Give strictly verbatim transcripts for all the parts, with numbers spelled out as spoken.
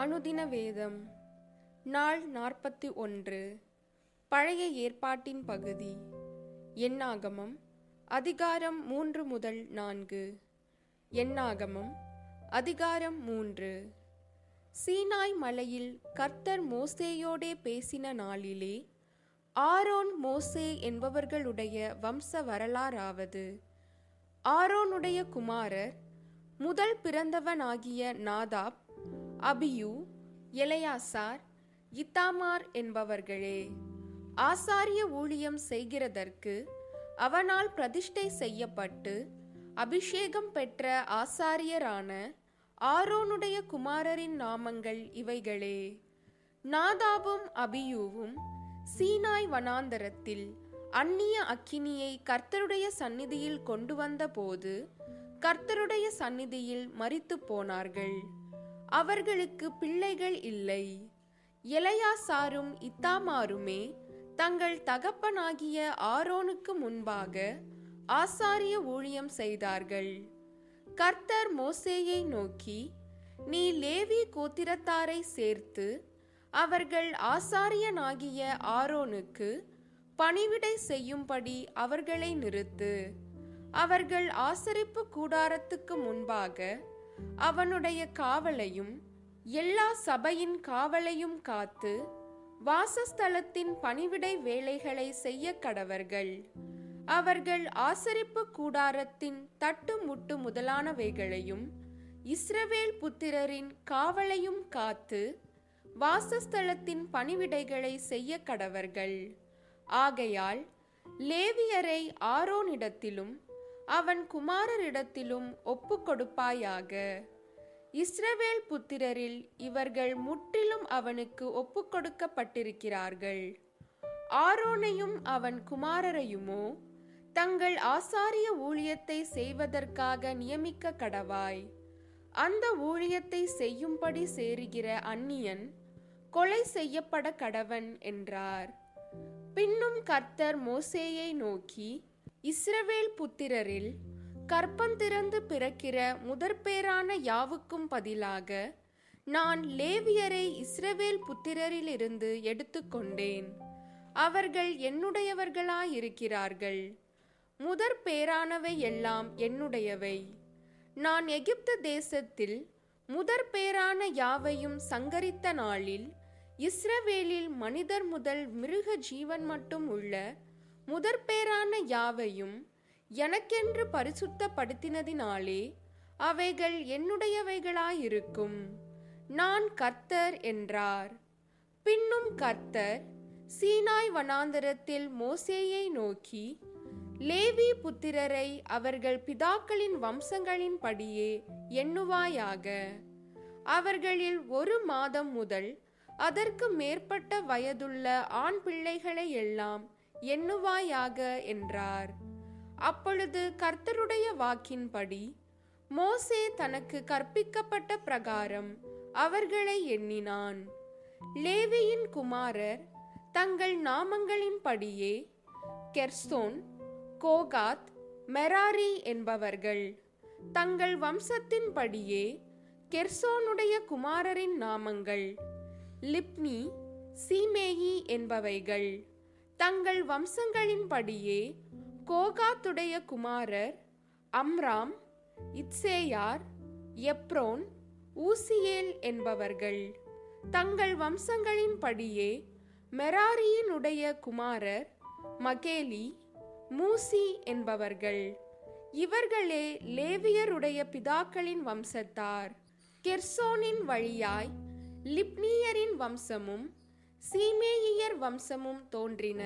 அனுதின வேதம் நாள் நாற்பத்தி ஒன்று. பழைய ஏற்பாட்டின் பகுதி. எண்ணாகமம் அதிகாரம் மூன்று முதல் நான்கு. எண்ணாகமம் அதிகாரம் மூன்று. சீனாய் மலையில் கர்த்தர் மோசேயோடே பேசின நாளிலே ஆரோன் மோசே என்பவர்களுடைய வம்ச வரலாறாவது. ஆரோனுடைய குமாரர் முதல் பிறந்தவனாகிய நாதாப், அபியூ, எலெயாசார், இத்தாமார் என்பவர்களே. ஆசாரிய ஊழியம் செய்கிறதற்கு அவனால் பிரதிஷ்டை செய்யப்பட்டு அபிஷேகம் பெற்ற ஆசாரியரான ஆரோனுடைய குமாரரின் நாமங்கள் இவைகளே. நாதாபும் அபியூவும் சீனாய் வனாந்தரத்தில் அந்நிய அக்கினியை கர்த்தருடைய சந்நிதியில் கொண்டு வந்த போது கர்த்தருடைய சந்நிதியில் மரித்து போனார்கள். அவர்களுக்கு பிள்ளைகள் இல்லை. எலெயாசாரும் இத்தாமாருமே தங்கள் தகப்பனாகிய ஆரோனுக்கு முன்பாக ஆசாரிய ஊழியம் செய்தார்கள். கர்த்தர் மோசேயை நோக்கி, நீ லேவி கோத்திரத்தாரை சேர்த்து அவர்கள் ஆசாரியனாகிய ஆரோனுக்கு பணிவிடை செய்யும்படி அவர்களை நிறுத்து. அவர்கள் ஆசரிப்பு கூடாரத்துக்கு முன்பாக அவனுடைய காவலையும் எல்லா சபையின் காவலையும் காத்து வாசஸ்தலத்தின் பணிவிடை வேலைகளை செய்ய கடவர்கள். அவர்கள் ஆசரிப்பு கூடாரத்தின் தட்டு முட்டு முதலானவைகளையும் இஸ்ரவேல் புத்திரரின் காவலையும் காத்து வாசஸ்தலத்தின் பணிவிடைகளை செய்ய கடவர்கள். ஆகையால் லேவியரை ஆரோனிடத்திலும் அவன் குமாரரிடத்திலும் ஒப்பு கொடுப்பாயாக. இஸ்ரவேல் புத்திரரில் இவர்கள் முற்றிலும் அவனுக்கு ஒப்பு கொடுக்கப்பட்டிருக்கிறார்கள். ஆரோனையும் அவன் குமாரரையுமோ தங்கள் ஆசாரிய ஊழியத்தை செய்வதற்காக நியமிக்க கடவாய். அந்த ஊழியத்தை செய்யும்படி சேருகிற அந்நியன் கொலை செய்யப்பட கடவன் என்றார். பின்னும் கர்த்தர் மோசேயை நோக்கி, இஸ்ரவேல் புத்திரரில் கற்பந்திறந்து பிறக்கிற முதற்பேரான யாவுக்கும் பதிலாக நான் லேவியரை இஸ்ரவேல் புத்திரரிலிருந்து எடுத்துக்கொண்டேன். அவர்கள் என்னுடையவர்களாயிருக்கிறார்கள். முதற்பேரானவை எல்லாம் என்னுடையவை. நான் எகிப்து தேசத்தில் முதற்பேரான யாவையும் சங்கரித்த நாளில் இஸ்ரவேலில் மனிதர் முதல் மிருக ஜீவன் மட்டும் உள்ள முதற்பேரான யாவையும் எனக்கென்று பரிசுத்தப்படுத்தினதினாலே அவைகள் என்னுடையவைகளாயிருக்கும். நான் கர்த்தர் என்றார். பின்னும் கர்த்தர் சீனாய் வனாந்தரத்தில் மோசேயை நோக்கி, லேவி புத்திரரை அவர்கள் பிதாக்களின் வம்சங்களின் படியே எண்ணுவாயாக. அவர்களில் ஒரு மாதம் முதல் அதற்கு மேற்பட்ட வயதுள்ள ஆண் பிள்ளைகளை எல்லாம் எண்ணுவாயாக என்றார். அப்பொழுது கர்த்தருடைய வாக்கின்படி மோசே தனக்கு கற்பிக்கப்பட்ட பிரகாரம் அவர்களை எண்ணினான். லேவியின் குமாரர் தங்கள் நாமங்களின்படியே கெர்சோன், கோகாத், மெராரி என்பவர்கள். தங்கள் வம்சத்தின்படியே கெர்சோனுடைய குமாரரின் நாமங்கள் லிப்னி, சீமேயி என்பவைகள். தங்கள் வம்சங்களின்படியே கோகாத்துடைய குமாரர் அம்ராம், இத்சேயார், எப்ரோன், ஊசியேல் என்பவர்கள். தங்கள் வம்சங்களின்படியே மெராரியினுடைய குமாரர் மகேலி, மூசி என்பவர்கள். இவர்களே லேவியருடைய பிதாக்களின் வம்சத்தார். கெர்சோனின் வழியாய் லிப்னியரின் வம்சமும் சீமேயியர் வம்சமும் தோன்றின.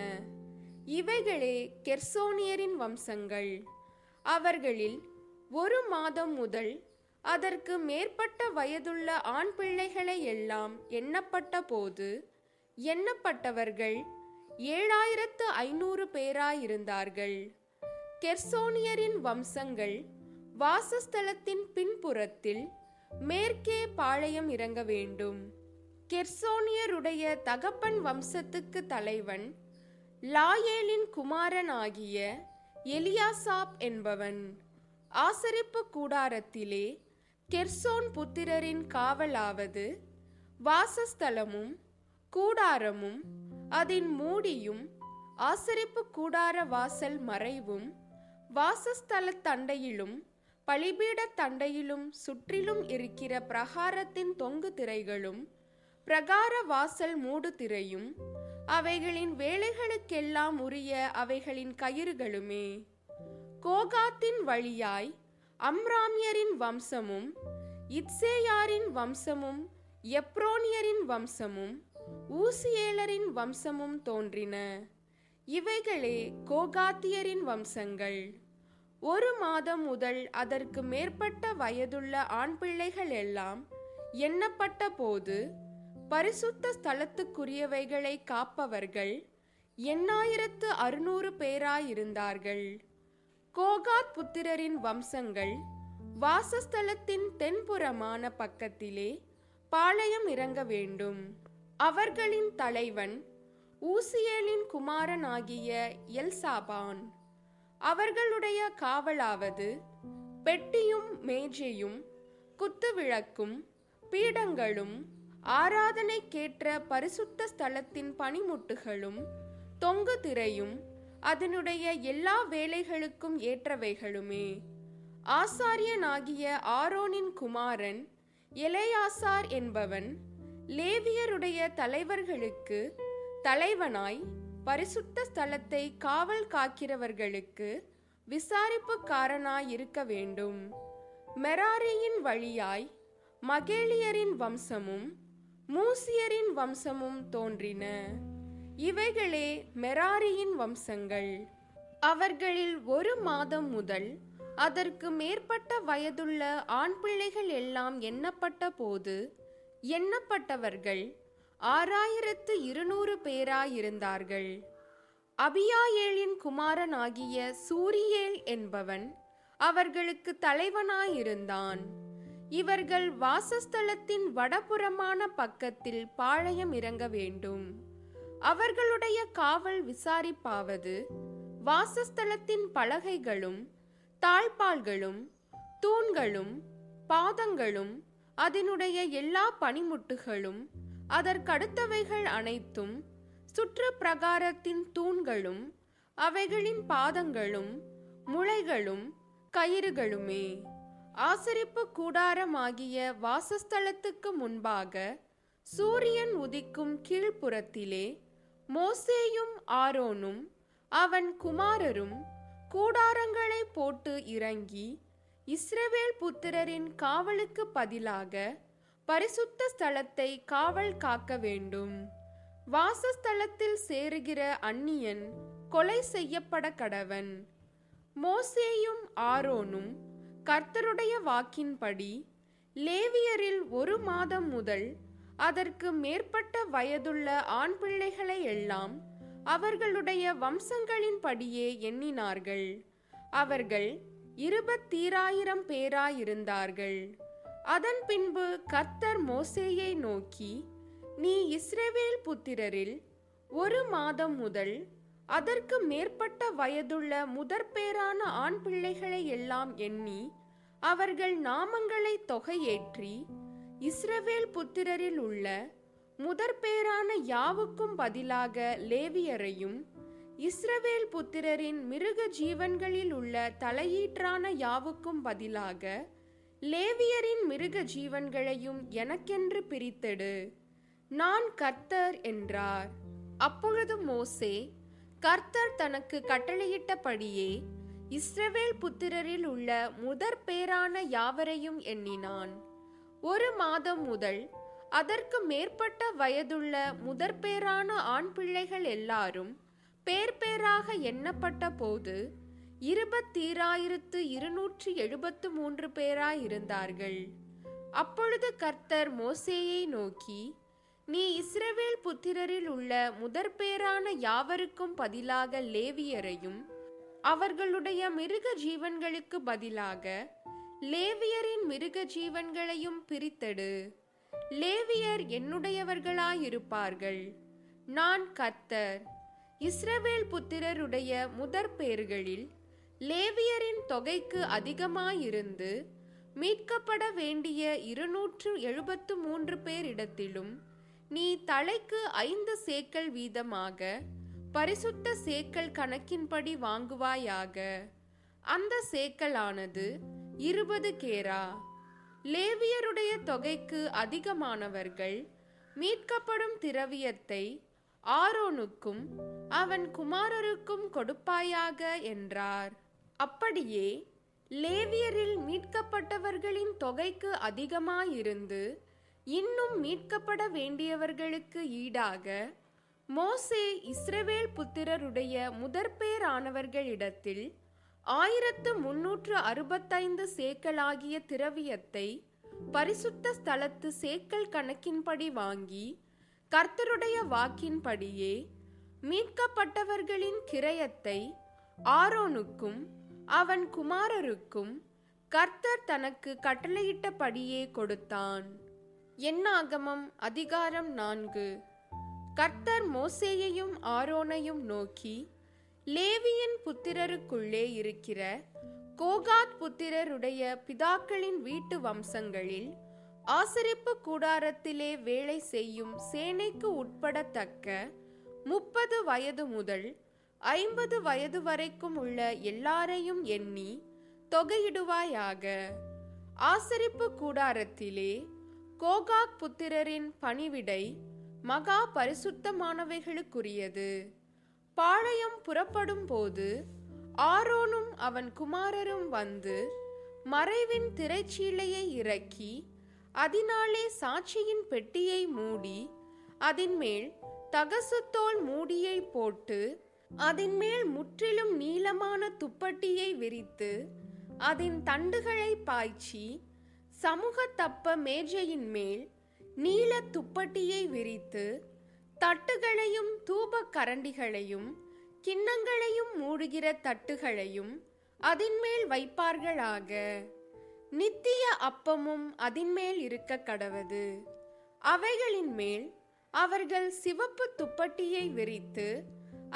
இவைகளே கெர்சோனியரின் வம்சங்கள். அவர்களில் ஒரு மாதம் முதல் அதற்கு மேற்பட்ட வயதுள்ள ஆண் பிள்ளைகளை எல்லாம் எண்ணப்பட்ட போது எண்ணப்பட்டவர்கள் ஏழாயிரத்து ஐநூறு பேராயிருந்தார்கள். கெர்சோனியரின் வம்சங்கள் வாசஸ்தலத்தின் பின்புறத்தில் மேற்கே பாளையம் இறங்க வேண்டும். கெர்சோனியருடைய தகப்பன் வம்சத்துக்கு தலைவன் லாயேலின் குமாரனாகிய எலியாசாப் என்பவன். ஆசரிப்பு கூடாரத்திலே கெர்சோன் புத்திரரின் காவலாவது வாசஸ்தலமும் கூடாரமும் அதன் மூடியும் ஆசரிப்பு கூடார வாசல் மறைவும் வாசஸ்தல தண்டையிலும் பலிபீட தண்டையிலும் சுற்றிலும் இருக்கிற பிரகாரத்தின் தொங்கு திரைகளும் பிரகார வாசல் மூடு திரையும் அவைகளின் வேலைகளுக்கெல்லாம் உரிய அவைகளின் கயிறுகளுமே. கோகாத்தின் வழியாய் அம்ராமியரின் வம்சமும் இத்சேயாரின் வம்சமும் எப்ரோனியரின் வம்சமும் ஊசியேலரின் வம்சமும் தோன்றின. இவைகளே கோகாத்தியரின் வம்சங்கள். ஒரு மாதம் முதல் அதற்கு மேற்பட்ட வயதுள்ள ஆண் பிள்ளைகள் எல்லாம் எண்ணப்பட்ட போது பரிசுத்த ஸ்தலத்துக்குரியவைகளை காப்பவர்கள் எண்ணாயிரத்து அறுநூறு பேராயிருந்தார்கள். கோகாத் புத்திரரின் வம்சங்கள் வாசஸ்தலத்தின் தென்புறமான பக்கத்திலே பாளையம் இறங்க வேண்டும். அவர்களின் தலைவன் ஊசியேலின் குமாரனாகிய எல்சாபான். அவர்களுடைய காவலாவது பெட்டியும் மேஜையும் குத்துவிளக்கும் பீடங்களும் ஆராதனைக்கேற்ற பரிசுத்த ஸ்தலத்தின் பனிமுட்டுகளும் தொங்கு திரையும் அதனுடைய எல்லா வேலைகளுக்கும் ஏற்றவைகளுமே. ஆசாரியனாகிய ஆரோனின் குமாரன் எலெயாசார் என்பவன் லேவியருடைய தலைவர்களுக்கு தலைவனாய் பரிசுத்த ஸ்தலத்தை காவல் காக்கிறவர்களுக்கு விசாரிப்புக்காரனாய் இருக்க வேண்டும். மெராரியின் வழியாய் மகேலியரின் வம்சமும் மூசியரின் வம்சமும் தோன்றின. இவைகளே மெராரியின் வம்சங்கள். அவர்களில் ஒரு மாதம் முதல் அதற்கு மேற்பட்ட வயதுள்ள ஆண் பிள்ளைகள் எல்லாம் எண்ணப்பட்ட போது எண்ணப்பட்டவர்கள் ஆறாயிரத்து இருநூறு பேராயிருந்தார்கள். அபியாயேலின் குமாரனாகிய சூரியேல் என்பவன் அவர்களுக்கு தலைவனாயிருந்தான். இவர்கள் வாசஸ்தலத்தின் வடபுறமான பக்கத்தில் பாளையம் இறங்க வேண்டும். அவர்களுடைய காவல் விசாரிப்பாவது வாசஸ்தலத்தின் பலகைகளும் தாழ்பால்களும் தூண்களும் பாதங்களும் அதனுடைய எல்லா பனிமுட்டுகளும் அதற்கடுத்தவைகள் அனைத்தும் சுற்று பிரகாரத்தின் தூண்களும் அவைகளின் பாதங்களும் முளைகளும் கயிறுகளுமே. ஆசரிப்பு கூடாரமாகிய வாசஸ்தலத்துக்கு முன்பாக சூரியன் உதிக்கும் கீழ்ப்புறத்திலே மோசேயும் ஆரோனும் அவன் குமாரரும் கூடாரங்களை போட்டு இறங்கி இஸ்ரவேல் புத்திரரின் காவலுக்கு பதிலாக பரிசுத்த ஸ்தலத்தை காவல் காக்க வேண்டும். வாசஸ்தலத்தில் சேருகிற அந்நியன் கொலை செய்யப்பட கடவன். மோசேயும் ஆரோனும் கர்த்தருடைய வாக்கின்படி லேவியரில் ஒரு மாதம் முதல் அதற்கு மேற்பட்ட வயதுள்ள ஆண் பிள்ளைகளை எல்லாம் அவர்களுடைய வம்சங்களின் படியே எண்ணினார்கள். அவர்கள் இருபத்தீராயிரம் பேராயிருந்தார்கள். அதன் பின்பு கர்த்தர் மோசேயை நோக்கி, நீ இஸ்ரவேல் புத்திரரில் ஒரு மாதம் முதல் அதற்கு மேற்பட்ட வயதுள்ள முதற்பேரான ஆண் பிள்ளைகளை எல்லாம் எண்ணி அவர்கள் நாமங்களை தொகையேற்றி இஸ்ரவேல் புத்திரரில் உள்ள முதற்பேரான யாவுக்கும் பதிலாக லேவியரையும் இஸ்ரவேல் புத்திரரின் மிருக ஜீவன்களில் உள்ள தலையீற்றான யாவுக்கும் பதிலாக லேவியரின் மிருக ஜீவன்களையும் எனக்கென்று பிரித்தெடு, நான் கர்த்தர் என்றார். அப்பொழுது மோசே கர்த்தர் தனக்கு கட்டளையிட்டபடியே இஸ்ரவேல் புத்திரரில் உள்ள முதற் பேரான யாவரையும் எண்ணினான். ஒரு மாதம் முதல் அதற்கு மேற்பட்ட வயதுள்ள முதற் பேரான ஆண் பிள்ளைகள் எல்லாரும் பேர் பேராக எண்ணப்பட்ட போது இருபத்தீராயிரத்து இருநூற்றி எழுபத்து மூன்று பேராயிருந்தார்கள். அப்பொழுது கர்த்தர் மோசேயை நோக்கி, நீ இஸ்ரவேல் புத்திரரில் உள்ள முதற் பேரான யாவருக்கும் பதிலாக லேவியரையும் அவர்களுடைய மிருக ஜீவன்களுக்கு பதிலாக லேவியரின் மிருக ஜீவன்களையும் பிரித்தெடு. லேவியர் என்னுடையவர்களாயிருப்பார்கள். நான் கர்த்தர். இஸ்ரவேல் புத்திரருடைய முதற் பேர்களில் லேவியரின் தொகைக்கு அதிகமாயிருந்து மீட்கப்பட வேண்டிய இருநூற்று எழுபத்து மூன்று பேரிடத்திலும் நீ தலைக்கு ஐந்து சேக்கல் வீதமாக பரிசுத்த சேக்கல் கணக்கின்படி வாங்குவாயாக. அந்த சேக்கலானது இருபது கேரா. லேவியருடைய தொகைக்கு அதிகமானவர்கள் மீட்கப்படும் திரவியத்தை ஆரோனுக்கும் அவன் குமாரருக்கும் கொடுப்பாயாக என்றார். அப்படியே லேவியரில் மீட்கப்பட்டவர்களின் தொகைக்கு அதிகமாயிருந்து இன்னும் மீட்கப்பட வேண்டியவர்களுக்கு ஈடாக மோசே இஸ்ரவேல் புத்திரருடைய முதற்பேரானவர்களிடத்தில் ஆயிரத்து முன்னூற்று அறுபத்தைந்து சேக்கலாகிய திரவியத்தை பரிசுத்த ஸ்தலத்து சேக்கல் கணக்கின்படி வாங்கி கர்த்தருடைய வாக்கின்படியே மீட்கப்பட்டவர்களின் கிரயத்தை ஆரோனுக்கும் அவன் குமாரருக்கும் கர்த்தர் தனக்கு கட்டளையிட்டபடியே கொடுத்தான். எண்ணாகமம் அதிகாரம் நான்கு. கர்த்தர் மோசேயையும் ஆரோனையும் நோக்கி, லேவியின் புத்திரருக்குள்ளே இருக்கிற கோகாத் புத்திரருடைய பிதாக்களின் வீட்டு வம்சங்களில் ஆசரிப்பு கூடாரத்திலே வேலை செய்யும் சேனைக்கு உட்படத்தக்க முப்பது வயது முதல் ஐம்பது வயது வரைக்கும் உள்ள எல்லாரையும் எண்ணி தொகையிடுவாயாக. ஆசரிப்பு கூடாரத்திலே கோகாக் புத்திரரின் பணிவிடை மகா பரிசுத்தமானவைகளுக்குரியது. பாளையம் புறப்படும் போது ஆரோனும் அவன் குமாரரும் வந்து மறைவின் திரைச்சீலையை இறக்கி அதனாலே சாட்சியின் பெட்டியை மூடி அதன் மேல் தகசுத்தோல் மூடியை போட்டு அதன் மேல் முற்றிலும் நீளமான துப்பட்டியை விரித்து அதன் தண்டுகளை பாய்ச்சி சமூக தப்ப மேஜையின் மேல் நீல துப்பட்டியை விரித்து தட்டுகளையும் தூபக் கரண்டிகளையும் கிண்ணங்களையும் மூடுகிற தட்டுகளையும் அதின்மேல் வைப்பார்களாக. நித்திய அப்பமும் அதின்மேல் இருக்க கடவது. அவைகளின் மேல் அவர்கள் சிவப்பு துப்பட்டியை விரித்து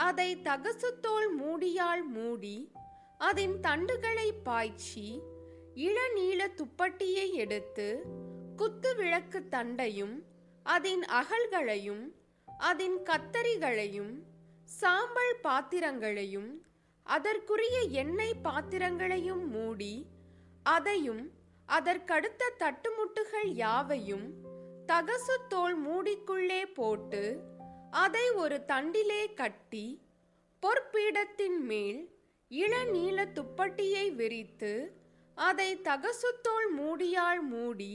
அதை தகசுத்தோல் மூடியால் மூடி அதன் தண்டுகளை பாய்ச்சி இளநீல துப்பட்டியை எடுத்து குத்து விளக்கு தண்டையும் அதன் அகல்களையும் அதன் கத்தரிகளையும் சாம்பல் பாத்திரங்களையும் அதற்குரிய எண்ணெய் பாத்திரங்களையும் மூடி அதையும் அதற்கடுத்த தட்டுமுட்டுகள் யாவையும் தகசு தோல் மூடிக்குள்ளே போட்டு அதை ஒரு தண்டிலே கட்டி பொற்பீடத்தின் மேல் இளநீல துப்பட்டியை விரித்து அதை தகசு தோல் மூடியால் மூடி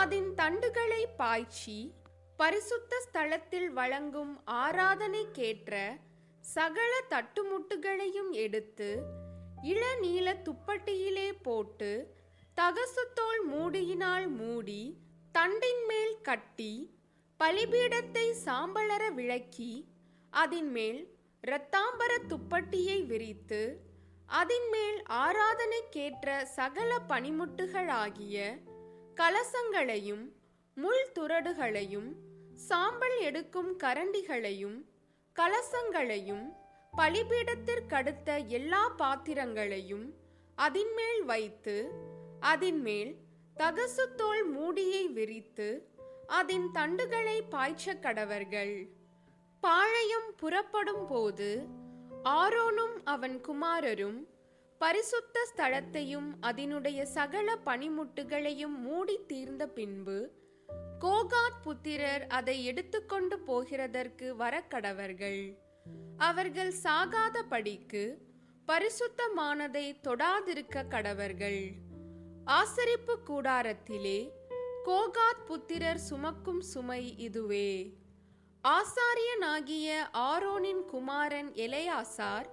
அதன் தண்டுகளை பாய்ச்சி பரிசுத்த ஸ்தலத்தில் வழங்கும் ஆராதனைக்கேற்ற சகல தட்டுமுட்டுகளையும் எடுத்து இளநீல துப்பட்டியிலே போட்டு தகசுத்தோல் மூடியினால் மூடி தண்டின் மேல் கட்டி பலிபீடத்தை சாம்பலர விளக்கி அதன் மேல் இரத்தாம்பர துப்பட்டியை விரித்து அதன் மேல் ஆராதனைக்கேற்ற சகல பணிமுட்டுகளாகிய கலசங்களையும் முள் துரடுகளையும் சாம்பல் எடுக்கும் கரண்டிகளையும் கலசங்களையும் பலிபீடத்திற்கடுத்த எல்லா பாத்திரங்களையும் அதின்மேல் வைத்து அதின்மேல் தகசுத்தோல் மூடியை விரித்து அதன் தண்டுகளை பாய்ச்ச கடவர்கள். பாளையம் புறப்படும் போது ஆரோனும் அவன் குமாரரும் பரிசுத்த ஸ்தலத்தையும் அதனுடைய சகல பணிமுட்டுகளையும் மூடி தீர்ந்த பின்பு கோகாத் புத்திரர் அதை எடுத்துக்கொண்டு போகிறதற்கு வரக்கடவர்கள். அவர்கள் சாகாத படிக்கு பரிசுத்தமானதை தொடாதிருக்க கடவர்கள். ஆசரிப்பு கூடாரத்திலே கோகாத் புத்திரர் சுமக்கும் சுமை இதுவே. ஆசாரியனாகிய ஆரோனின் குமாரன் எலெயாசார்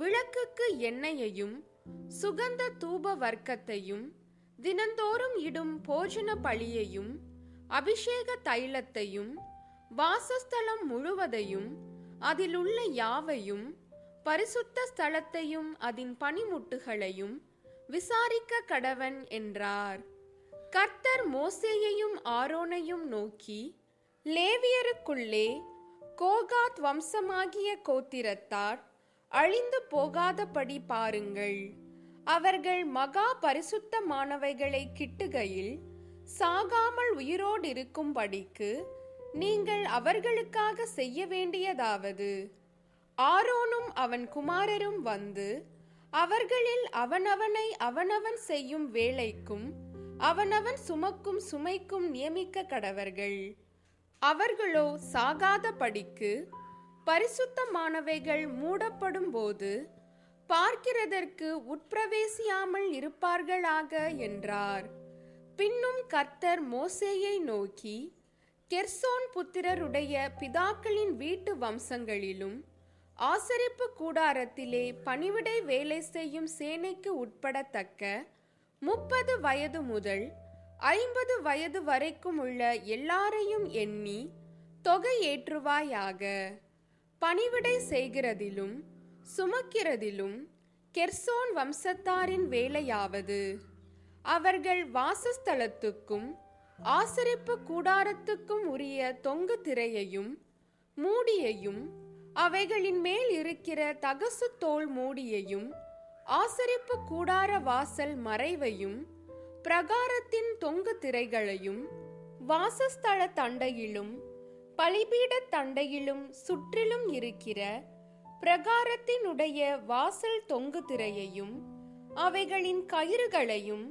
விளக்குக்கு எண்ணெயையும் சுகந்த தூப வர்க்கத்தையும் தினந்தோறும் இடும் போஜன பலியையும் அபிஷேக தைலத்தையும் வாசஸ்தலம் முழுவதையும் அதிலுள்ள யாவையும் பரிசுத்த ஸ்தலத்தையும் அதன் பணிமுட்டுகளையும் விசாரிக்க கடவன் என்றார். கர்த்தர் மோசேயையும் ஆரோனையும் நோக்கி, லேவியருக்குள்ளே கோகாத் வம்சமாகிய கோத்திரத்தார் அழிந்து போகாதபடி பாருங்கள். அவர்கள் மகா பரிசுத்தமானவைகளை கிட்டுகையில் சாகாமல் உயிரோடு இருக்கும்படிக்கு நீங்கள் அவர்களுக்காக செய்ய வேண்டியதாவது, ஆரோனும் அவன் குமாரரும் வந்து அவர்களில் அவனவனை அவனவன் செய்யும் வேலைக்கும் அவனவன் சுமக்கும் சுமைக்கும் நியமிக்க கடவர்கள். அவர்களோ சாகாத படிக்கு பரிசுத்தமானவைகள் மூடப்படும் போது பார்க்கிறதற்கு உட்பிரவேசியாமல் இருப்பார்களாக என்றார். பின்னும் கர்த்தர் மோசேயை நோக்கி, கெர்சோன் புத்திரருடைய பிதாக்களின் வீட்டு வம்சங்களிலும் ஆசரிப்பு கூடாரத்திலே பணிவிடை வேலை செய்யும் சேனைக்கு உட்படத்தக்க முப்பது வயது முதல் ஐம்பது வயது வரைக்கும் உள்ள எல்லாரையும் எண்ணி தொகையேற்றுவாயாக. பணிவிடை செய்கிறதிலும் சுமக்கிறதிலும் கெர்சோன் வம்சத்தாரின் வேலையாவது அவர்கள் வாசஸ்தலத்துக்கும் ஆசரிப்பு கூடாரத்துக்கும் உரிய தொங்கு திரையையும் மூடியையும் அவைகளின் மேல் இருக்கிற தகசு தோல் மூடியையும் ஆசரிப்பு கூடார வாசல் மறைவையும் பிரகாரத்தின் தொங்கு திரைகளையும் வாசஸ்தல தண்டையிலும் பலிபீட தண்டையிலும் சுற்றிலும் இருக்கிற பிரகாரத்தினுடைய வாசல் தொங்கு திரையையும் அவைகளின் கயிறுகளையும்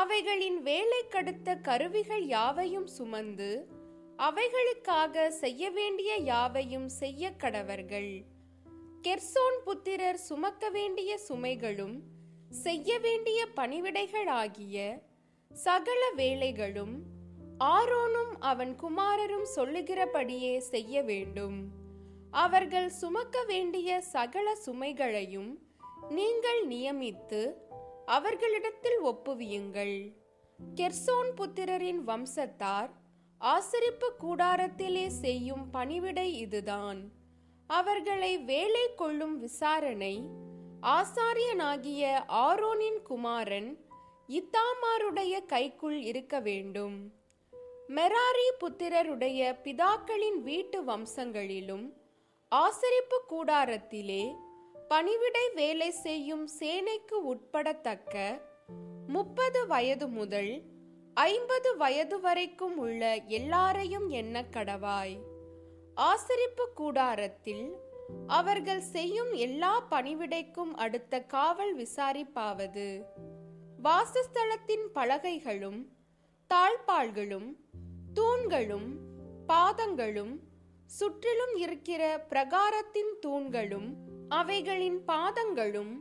அவைகளின் வேலைக்கடுத்த கருவிகள் யாவையும் சுமந்து அவைகளுக்காக செய்ய வேண்டிய யாவையும் செய்ய கடவர்கள். கெர்சோன் புத்திரர் சுமக்க வேண்டிய சுமைகளும் செய்ய வேண்டிய பணிவிடைகளாகிய சகல வேலைகளும் ஆரோனும் அவன் குமாரரும் சொல்லுகிறபடியே செய்ய வேண்டும். அவர்கள் சுமக்க வேண்டிய சகல சுமைகளையும் நீங்கள் நியமித்து அவர்களிடத்தில் ஒப்புவியுங்கள். கெர்சோன் புத்திரரின் வம்சத்தார் ஆசரிப்பு கூடாரத்திலே செய்யும் பணிவிடை இதுதான். அவர்களை வேலை கொள்ளும் விசாரணை ஆசாரியனாகிய ஆரோனின் குமாரன் இத்தாமாருடைய கைக்குள் இருக்க வேண்டும். மெராரி புத்திரருடைய பிதாக்களின் வீட்டு வம்சங்களிலும் ஆசரிப்பு கூடாரத்திலே பணிவிடை வேலை செய்யும் சேனைக்கு உட்படத்தக்க முப்பது வயது முதல் ஐம்பது வயது வரைக்கும் உள்ள எல்லாரையும் எண்ண கடவாய். ஆசரிப்பு கூடாரத்தில் அவர்கள் செய்யும் எல்லா பணிவிடைக்கும் அடுத்த காவல் விசாரிப்பாவது வாசஸ்தலத்தின் பலகைகளும் தாழ்பாள்களும் தூண்களும் பாதங்களும் சுற்றிலும் இருக்கிற பிரகாரத்தின் தூண்களும் அவைகளின் பாதங்களும்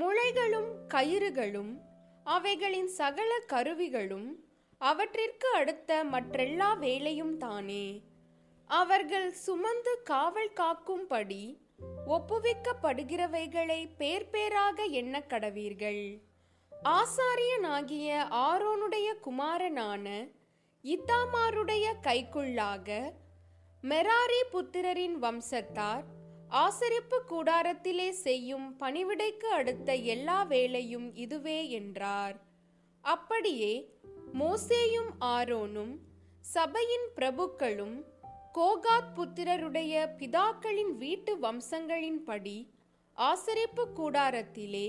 முளைகளும் கயிறுகளும் அவைகளின் சகல கருவிகளும் அவற்றிற்கு அடுத்த மற்றெல்லா வேலையும் தானே. அவர்கள் சுமந்து காவல் காக்கும்படி ஒப்புவிக்கப்படுகிறவைகளை பேர் பேராக எண்ண கடவீர்கள். ஆசாரியனாகிய ஆரோனுடைய குமாரனான இத்தாமாருடைய கைக்குள்ளாக மெராரி புத்திரரின் வம்சத்தார் ஆசரிப்பு கூடாரத்திலே செய்யும் பணிவிடைக்கு அடுத்த எல்லா வேலையும் இதுவே என்றார். அப்படியே மோசேயும் ஆரோனும் சபையின் பிரபுக்களும் கோகாத் புத்திரருடைய பிதாக்களின் வீட்டு வம்சங்களின்படி ஆசரிப்பு கூடாரத்திலே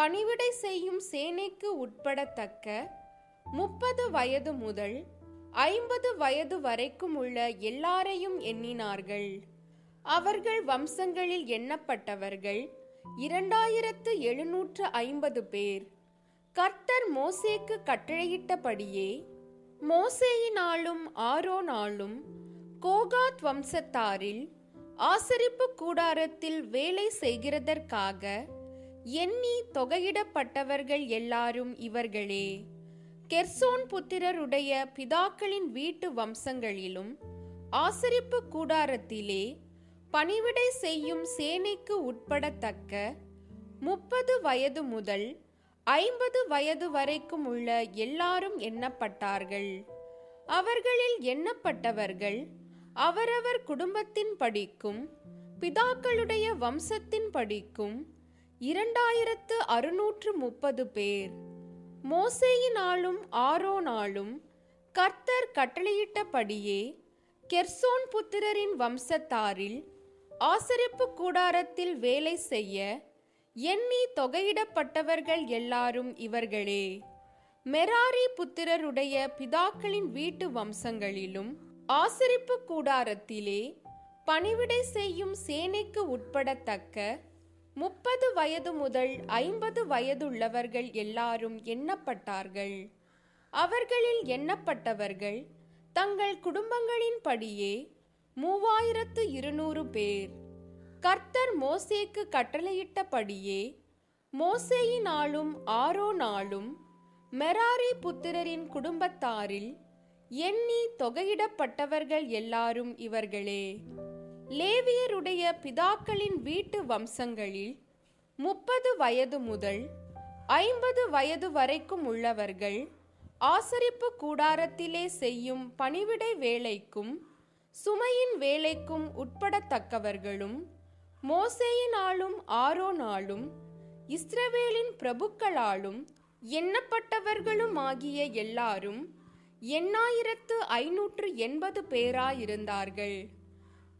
பணிவிடை செய்யும் சேனைக்கு உட்படத்தக்க முப்பது வயது முதல் ஐம்பது வயது வரைக்கும் உள்ள எல்லாரையும் எண்ணினார்கள். அவர்கள் வம்சங்களில் எண்ணப்பட்டவர்கள் இரண்டாயிரத்து எழுநூற்று ஐம்பது பேர். கர்த்தர் மோசேக்கு கட்டளையிட்டபடியே மோசேயினாலும் ஆரோனாலும் கோகாத் வம்சத்தாரில் ஆசரிப்பு கூடாரத்தில் வேலை செய்கிறதற்காக எண்ணி தொகையிடப்பட்டவர்கள் எல்லாரும் இவர்களே. கெர்சோன் புத்திரருடைய பிதாக்களின் வீட்டு வம்சங்களிலும் ஆசரிப்பு கூடாரத்திலே பணிவிடை செய்யும் சேனைக்கு உட்படத்தக்க முப்பது வயது முதல் ஐம்பது வயது வரைக்கும் உள்ள எல்லாரும் எண்ணப்பட்டார்கள். அவர்களில் எண்ணப்பட்டவர்கள் அவரவர் குடும்பத்தின் படிக்கும் பிதாக்களுடைய வம்சத்தின் படிக்கும் இரண்டாயிரத்து அறுநூற்று முப்பது பேர். மோசேயினாலும் ஆரோனாலும் கர்த்தர் கட்டளையிட்டபடியே கெர்சோன் புத்திரரின் வம்சத்தாரில் ஆசரிப்பு கூடாரத்தில் வேலை செய்ய எண்ணி தொகையிடப்பட்டவர்கள் எல்லாரும் இவர்களே. மெராரி புத்திரருடைய பிதாக்களின் வீட்டு வம்சங்களிலும் ஆசரிப்பு கூடாரத்திலே பணிவிடை செய்யும் சேனைக்கு உட்படத்தக்க முப்பது வயது முதல் ஐம்பது வயதுள்ளவர்கள் எல்லாரும் எண்ணப்பட்டார்கள். அவர்களில் எண்ணப்பட்டவர்கள் தங்கள் குடும்பங்களின்படியே மூவாயிரத்து இருநூறு பேர். கர்த்தர் மோசேக்கு கட்டளையிட்டபடியே மோசேயினாலும் ஆரோனாலும் மெராரி புத்திரரின் குடும்பத்தாரில் எண்ணி தொகையிடப்பட்டவர்கள் எல்லாரும் இவர்களே. லேவியருடைய பிதாக்களின் வீட்டு வம்சங்களில் முப்பது வயது முதல் ஐம்பது வயது வரைக்கும் உள்ளவர்கள் ஆசரிப்பு கூடாரத்திலே செய்யும் பணிவிடை வேலைக்கும் சுமையின் வேலைக்கும் உட்படத்தக்கவர்களும் மோசேயினாலும் ஆரோனாலும் இஸ்ரவேலின் பிரபுக்களாலும் எண்ணப்பட்டவர்களுமாகிய எல்லாரும் எண்ணாயிரத்து ஐநூற்று எண்பது பேராயிருந்தார்கள்.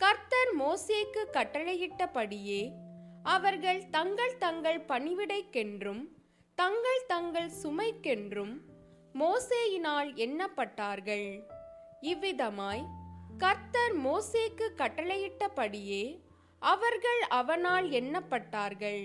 கர்த்தர் மோசேக்கு கட்டளையிட்டபடியே அவர்கள் தங்கள் தங்கள் பணிவிடைக்கென்றும் தங்கள் தங்கள் சுமைக்கென்றும் மோசேயினால் எண்ணப்பட்டார்கள். இவ்விதமாய் கர்த்தர் மோசேக்கு கட்டளையிட்டபடியே அவர்கள் அவனால் எண்ணப்பட்டார்கள்.